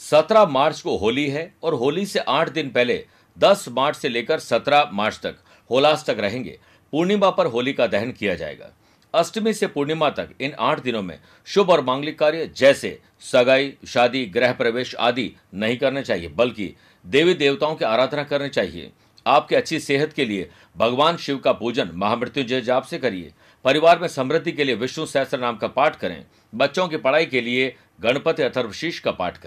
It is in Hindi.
17 मार्च को होली है और होली से 8 दिन पहले 10 मार्च से लेकर 17 मार्च तक होलास तक रहेंगे। पूर्णिमा पर होली का दहन किया जाएगा। अष्टमी से पूर्णिमा तक इन 8 दिनों में शुभ और मांगलिक कार्य जैसे सगाई, शादी, गृह प्रवेश आदि नहीं करने चाहिए, बल्कि देवी देवताओं की आराधना करनी चाहिए। आपके अच्छी सेहत के लिए भगवान शिव का पूजन महामृत्युंजय जाप से करिए। परिवार में समृद्धि के लिए विष्णु सहस्त्रनाम का पाठ करें। बच्चों की पढ़ाई के लिए गणपति अथर्वशीष का पाठ करें।